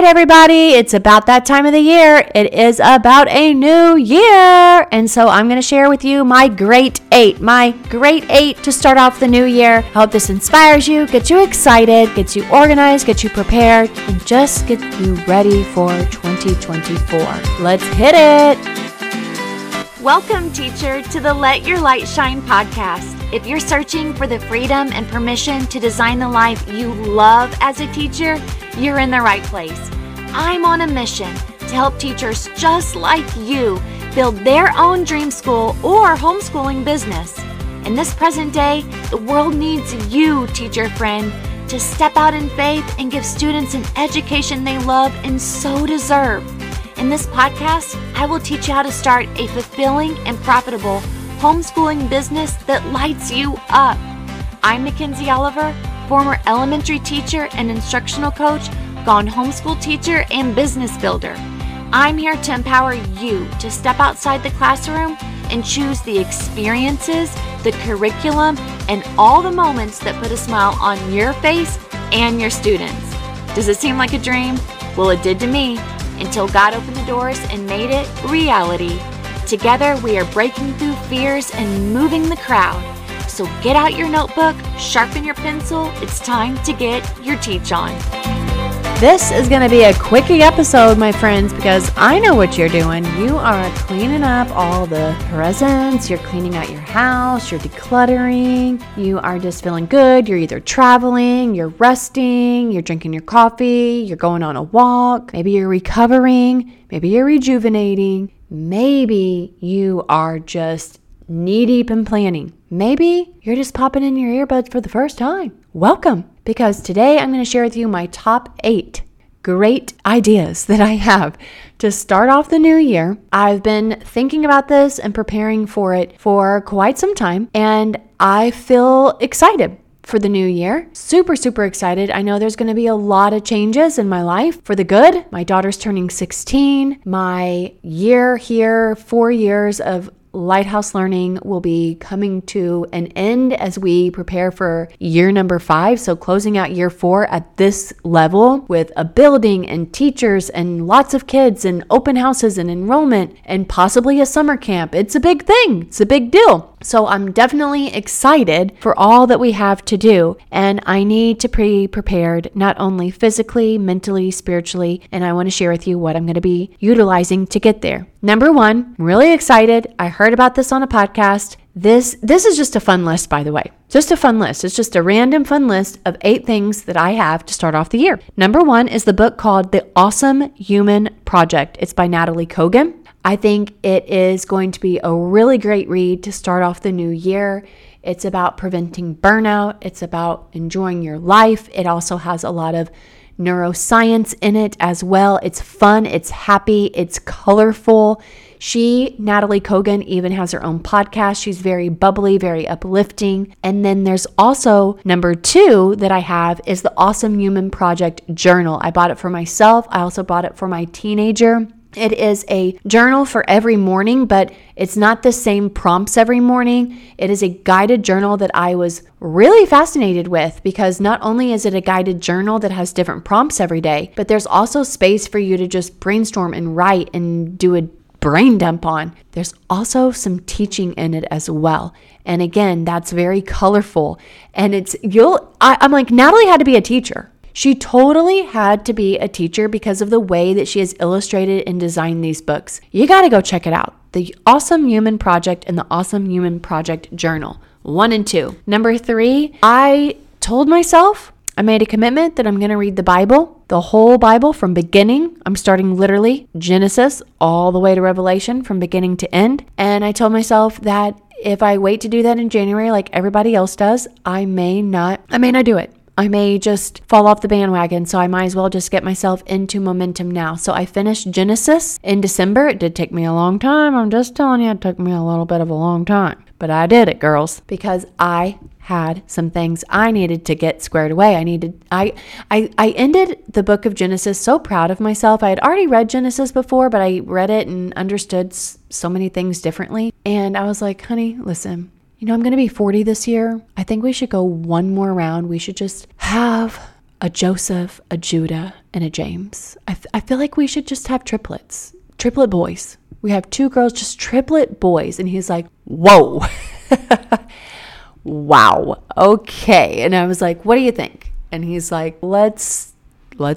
right, everybody, it's about that time of the year. It is about a new year. And so I'm going to share with you my great eight to start off the new year. I hope this inspires you, gets you excited, gets you organized, gets you prepared, and just gets you ready for 2024. Let's hit it. Welcome, teacher, to the Let Your Light Shine podcast. If you're searching for the freedom and permission to design the life you love as a teacher, you're in the right place. I'm on a mission to help teachers just like you build their own dream school or homeschooling business. In this present day, the world needs you, teacher friend, to step out in faith and give students an education they love and so deserve. In this podcast, I will teach you how to start a fulfilling and profitable homeschooling business that lights you up. I'm Mackenzie Oliver, former elementary teacher and instructional coach, gone homeschool teacher and business builder. I'm here to empower you to step outside the classroom and choose the experiences, the curriculum, and all the moments that put a smile on your face and your students. Does it seem like a dream? Well, it did to me. Until God opened the doors and made it reality. Together, we are breaking through fears and moving the crowd. So get out your notebook, sharpen your pencil. It's time to get your teach on. This is going to be a quickie episode, my friends, because I know what you're doing. You are cleaning up all the presents. You're cleaning out your house. You're decluttering. You are just feeling good. You're either traveling, you're resting, you're drinking your coffee, you're going on a walk. Maybe you're recovering. Maybe you're rejuvenating. Maybe you are just knee deep in planning. Maybe you're just popping in your earbuds for the first time. Welcome. Because today I'm going to share with you my top 8 great ideas that I have to start off the new year. I've been thinking about this and preparing for it for quite some time, and I feel excited for the new year. Super, super excited. I know there's going to be a lot of changes in my life for the good. My daughter's turning 16. My year here, 4 years of Lighthouse Learning will be coming to an end as we prepare for year number 5. So closing out year 4 at this level with a building and teachers and lots of kids and open houses and enrollment and possibly a summer camp. It's a big thing. It's a big deal. So I'm definitely excited for all that we have to do. And I need to be prepared not only physically, mentally, spiritually, and I want to share with you what I'm going to be utilizing to get there. Number 1, I'm really excited. I heard about this on a podcast. This is just a fun list, by the way. Just a fun list. It's just a random fun list of 8 things that I have to start off the year. Number 1 is the book called The Awesome Human Project. It's by Natalie Kogan. I think it is going to be a really great read to start off the new year. It's about preventing burnout. It's about enjoying your life. It also has a lot of neuroscience in it as well. It's fun. It's happy. It's colorful. Natalie Kogan, even has her own podcast. She's very bubbly, very uplifting. And then there's also number 2 that I have is the Awesome Human Project Journal. I bought it for myself. I also bought it for my teenager. It is a journal for every morning, but it's not the same prompts every morning. It is a guided journal that I was really fascinated with because not only is it a guided journal that has different prompts every day, but there's also space for you to just brainstorm and write and do a brain dump on. There's also some teaching in it as well. And again, that's very colorful. And I'm like, Natalie had to be a teacher. She totally had to be a teacher because of the way that she has illustrated and designed these books. You got to go check it out. The Awesome Human Project and the Awesome Human Project Journal, 1 and 2. Number 3, I told myself, I made a commitment that I'm going to read the Bible, the whole Bible from beginning. I'm starting literally Genesis all the way to Revelation from beginning to end. And I told myself that if I wait to do that in January, like everybody else does, I may not do it. I may just fall off the bandwagon, so I might as well just get myself into momentum now. So I finished Genesis in December. It did take me a long time. I'm just telling you, it took me a little bit of a long time. But I did it, girls, because I had some things I needed to get squared away. I ended the book of Genesis so proud of myself. I had already read Genesis before, but I read it and understood so many things differently. And I was like, honey, listen. You know, I'm going to be 40 this year. I think we should go one more round. We should just have a Joseph, a Judah, and a James. I feel like we should just have triplets, triplet boys. We have two girls, just triplet boys. And he's like, whoa, wow, okay. And I was like, what do you think? And he's like, let's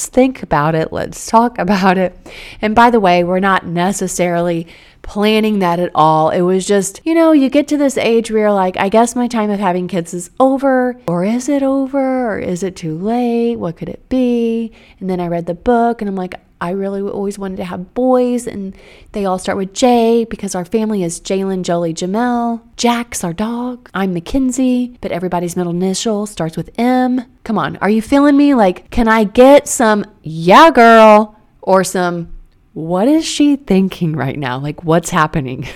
think about it. Let's talk about it. And by the way, we're not necessarily planning that at all. It was just, you get to this age where you're like, I guess my time of having kids is over, or is it over, or is it too late? What could it be? And then I read the book and I'm like, I really always wanted to have boys, and they all start with J because our family is Jalen, Jolie, Jamel. Jack's our dog. I'm Mackenzie, but everybody's middle initial starts with M. Come on, are you feeling me? Like, can I get some, yeah, girl, or some, what is she thinking right now? Like, what's happening?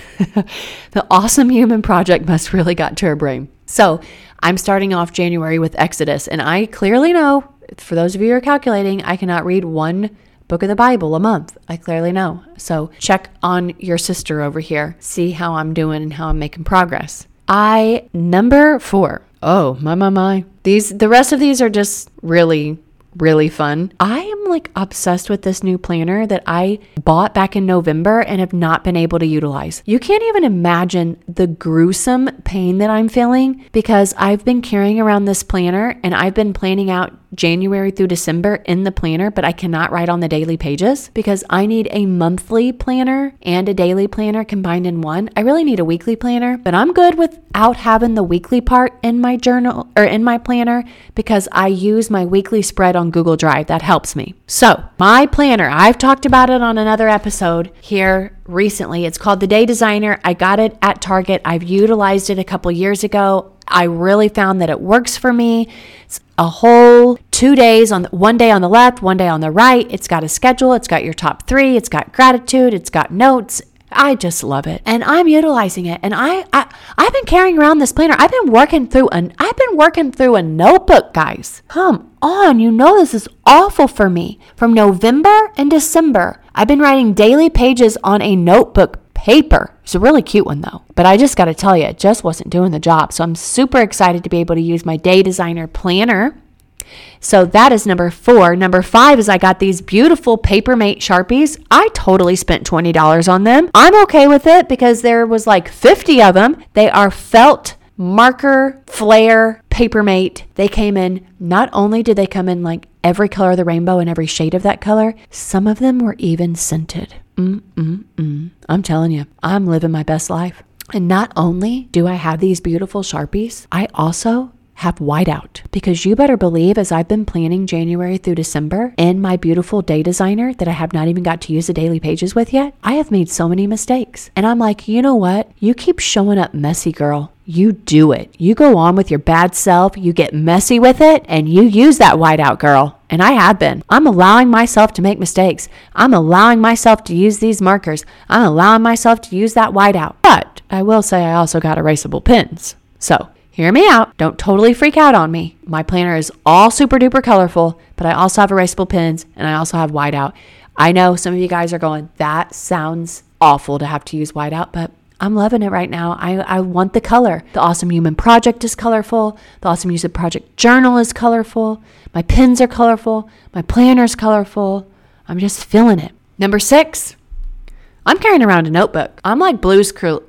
The Awesome Human Project must really got to her brain. So I'm starting off January with Exodus, and I clearly know, for those of you who are calculating, I cannot read one book of the Bible a month. I clearly know. So check on your sister over here. See how I'm doing and how I'm making progress. Number four. Oh, my. The rest of these are just really, really fun. I am like obsessed with this new planner that I bought back in November and have not been able to utilize. You can't even imagine the gruesome pain that I'm feeling because I've been carrying around this planner and I've been planning out January through December in the planner, but I cannot write on the daily pages because I need a monthly planner and a daily planner combined in one. I really need a weekly planner, but I'm good without having the weekly part in my journal or in my planner because I use my weekly spread on Google Drive. That helps me. So my planner, I've talked about it on another episode here recently. It's called The Day Designer. I got it at Target. I've utilized it a couple years ago. I really found that it works for me. It's a whole 2 days, one day on the left, one day on the right. It's got a schedule. It's got your top three. It's got gratitude. It's got notes. I just love it. And I'm utilizing it. And I've been carrying around this planner. I've been working through a notebook, guys. Come on. You know, this is awful for me. From November and December, I've been writing daily pages on a notebook paper. It's a really cute one though, but I just got to tell you, it just wasn't doing the job. So I'm super excited to be able to use my Day Designer planner. So that is number four. Number five is I got these beautiful Paper Mate Sharpies. I totally spent $20 on them. I'm okay with it because there was like 50 of them. They are felt marker, flare, Paper Mate. They came in, not only did they come in like every color of the rainbow and every shade of that color, some of them were even scented. I'm telling you, I'm living my best life. And not only do I have these beautiful Sharpies, I also have whiteout because you better believe as I've been planning January through December in my beautiful Day Designer that I have not even got to use the daily pages with yet, I have made so many mistakes. And I'm like, you know what? You keep showing up messy, girl. You do it. You go on with your bad self. You get messy with it and you use that whiteout, girl. And I have been. I'm allowing myself to make mistakes. I'm allowing myself to use these markers. I'm allowing myself to use that whiteout. But I will say I also got erasable pens. So hear me out. Don't totally freak out on me. My planner is all super duper colorful, but I also have erasable pens and I also have whiteout. I know some of you guys are going, that sounds awful to have to use whiteout, but I'm loving it right now. I want the color. The Awesome Human Project is colorful. The Awesome Human Project Journal is colorful. My pens are colorful. My planner is colorful. I'm just feeling it. Number six, I'm carrying around a notebook. I'm like Blue's Clues.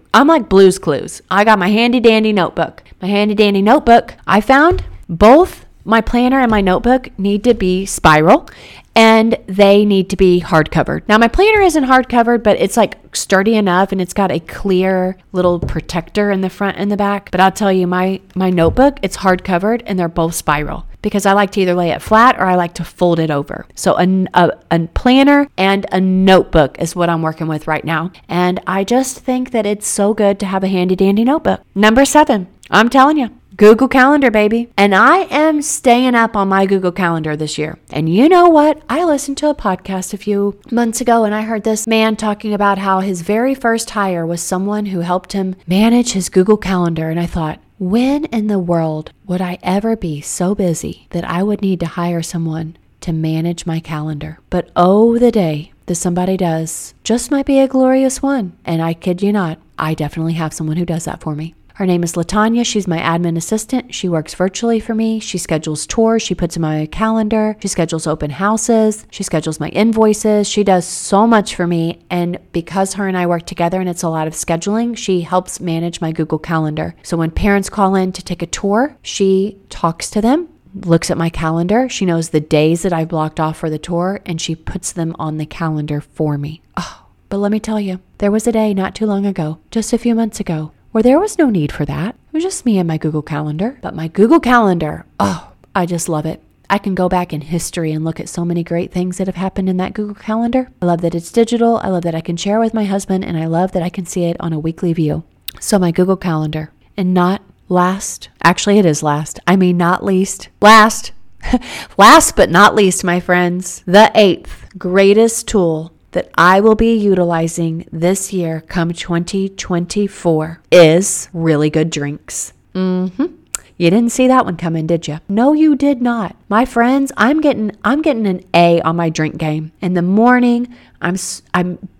I got my handy dandy notebook. I found both my planner and my notebook need to be spiral and they need to be hardcover. Now my planner isn't hardcover, but it's like sturdy enough and it's got a clear little protector in the front and the back. But I'll tell you, my notebook, it's hardcovered and they're both spiral because I like to either lay it flat or I like to fold it over. So a planner and a notebook is what I'm working with right now. And I just think that it's so good to have a handy dandy notebook. Number seven, I'm telling you, Google Calendar, baby. And I am staying up on my Google Calendar this year. And you know what? I listened to a podcast a few months ago and I heard this man talking about how his very first hire was someone who helped him manage his Google Calendar. And I thought, when in the world would I ever be so busy that I would need to hire someone to manage my calendar? But oh, the day that somebody does just might be a glorious one. And I kid you not, I definitely have someone who does that for me. Her name is LaTanya. She's my admin assistant. She works virtually for me. She schedules tours. She puts in my calendar. She schedules open houses. She schedules my invoices. She does so much for me. And because her and I work together and it's a lot of scheduling, she helps manage my Google Calendar. So when parents call in to take a tour, she talks to them, looks at my calendar. She knows the days that I've blocked off for the tour, and she puts them on the calendar for me. Oh, but let me tell you, there was a day not too long ago, just a few months ago, where there was no need for that. It was just me and my Google Calendar. But my Google Calendar, oh, I just love it. I can go back in history and look at so many great things that have happened in that Google Calendar. I love that it's digital. I love that I can share with my husband, and I love that I can see it on a weekly view. So my Google Calendar, and not last, actually it is last. I mean, not least, last, last but not least, my friends, the 8th greatest tool that I will be utilizing this year come 2024 is really good drinks. You didn't see that one coming, did you? No, you did not. My friends, I'm getting an A on my drink game. In the morning, I'm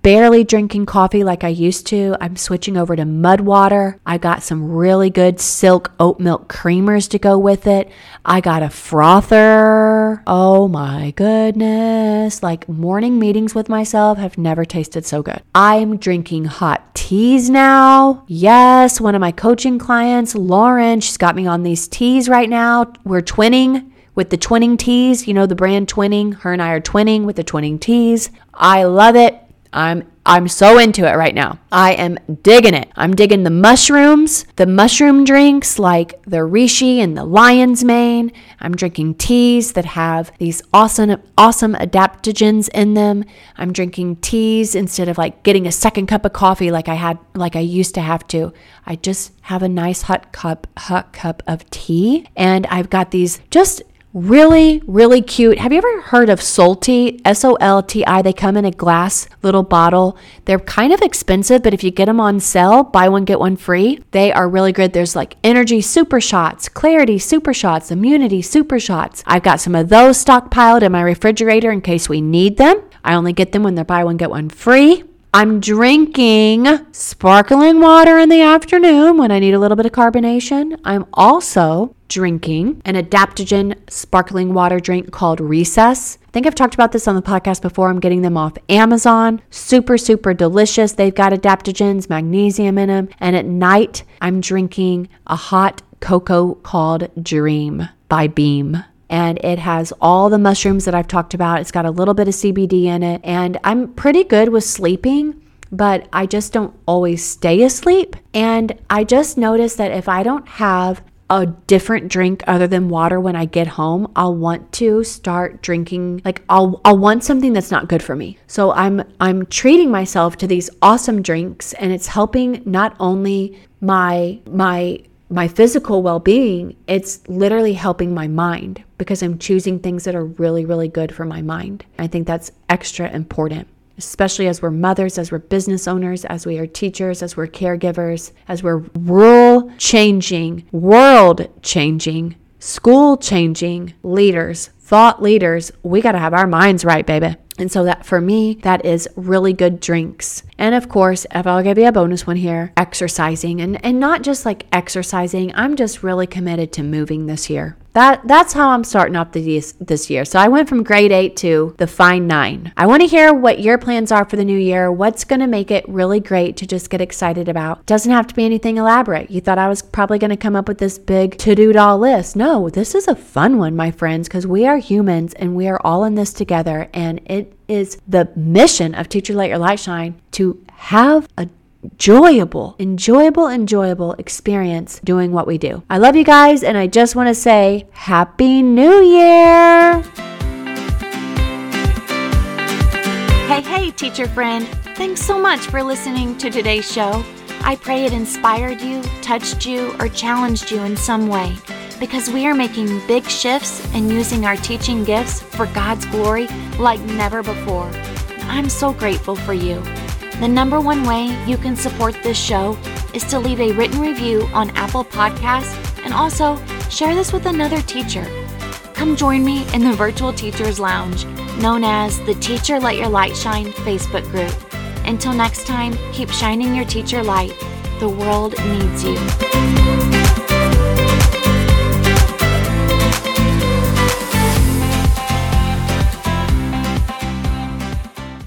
barely drinking coffee like I used to. I'm switching over to Mud Water. I got some really good Silk oat milk creamers to go with it. I got a frother. Oh my goodness. Like, morning meetings with myself have never tasted so good. I'm drinking hot teas now. Yes, one of my coaching clients, Lauren, she's got me on these teas right now. We're twinning with the Twinning teas, you know, the brand Twinning. Her and I are twinning with the Twinning teas. I love it. I'm so into it right now. I am digging it. I'm digging the mushrooms, the mushroom drinks like the reishi and the lion's mane. I'm drinking teas that have these awesome adaptogens in them. I'm drinking teas instead of like getting a second cup of coffee like I used to have to. I just have a nice hot cup of tea, and I've got these just really, really cute. Have you ever heard of Salty? Solti. They come in a glass little bottle. They're kind of expensive, but if you get them on sale, buy one, get one free. They are really good. There's like energy super shots, clarity super shots, immunity super shots. I've got some of those stockpiled in my refrigerator in case we need them. I only get them when they're buy one, get one free. I'm drinking sparkling water in the afternoon when I need a little bit of carbonation. I'm also drinking an adaptogen sparkling water drink called Recess. I think I've talked about this on the podcast before. I'm getting them off Amazon. Super, super delicious. They've got adaptogens, magnesium in them. And at night, I'm drinking a hot cocoa called Dream by Beam. And it has all the mushrooms that I've talked about. It's got a little bit of CBD in it. And I'm pretty good with sleeping, but I just don't always stay asleep. And I just noticed that if I don't have a different drink other than water when I get home, I'll want to start drinking. Like, I'll want something that's not good for me. So I'm treating myself to these awesome drinks, and it's helping not only my physical well-being, it's literally helping my mind because I'm choosing things that are really, really good for my mind. I think that's extra important, especially as we're mothers, as we're business owners, as we are teachers, as we're caregivers, as we're rule changing, world changing, school changing leaders, thought leaders. We got to have our minds right, baby. And so that, for me, that is really good drinks. And of course, if I'll give you a bonus one here, exercising. And not just like exercising, I'm just really committed to moving this year. That's how I'm starting off this year. So I went from grade 8 to the fine 9. I want to hear what your plans are for the new year. What's going to make it really great to just get excited about? Doesn't have to be anything elaborate. You thought I was probably going to come up with this big to-do doll list. No, this is a fun one, my friends, because we are humans and we are all in this together. And it is the mission of Teacher Let Your Light Shine to have a enjoyable experience doing what we do. I love you guys, and I just want to say Happy New Year! Hey, teacher friend. Thanks so much for listening to today's show. I pray it inspired you, touched you, or challenged you in some way, because we are making big shifts and using our teaching gifts for God's glory like never before. I'm so grateful for you. The number one way you can support this show is to leave a written review on Apple Podcasts, and also share this with another teacher. Come join me in the Virtual Teachers Lounge, known as the Teacher Let Your Light Shine Facebook group. Until next time, keep shining your teacher light. The world needs you.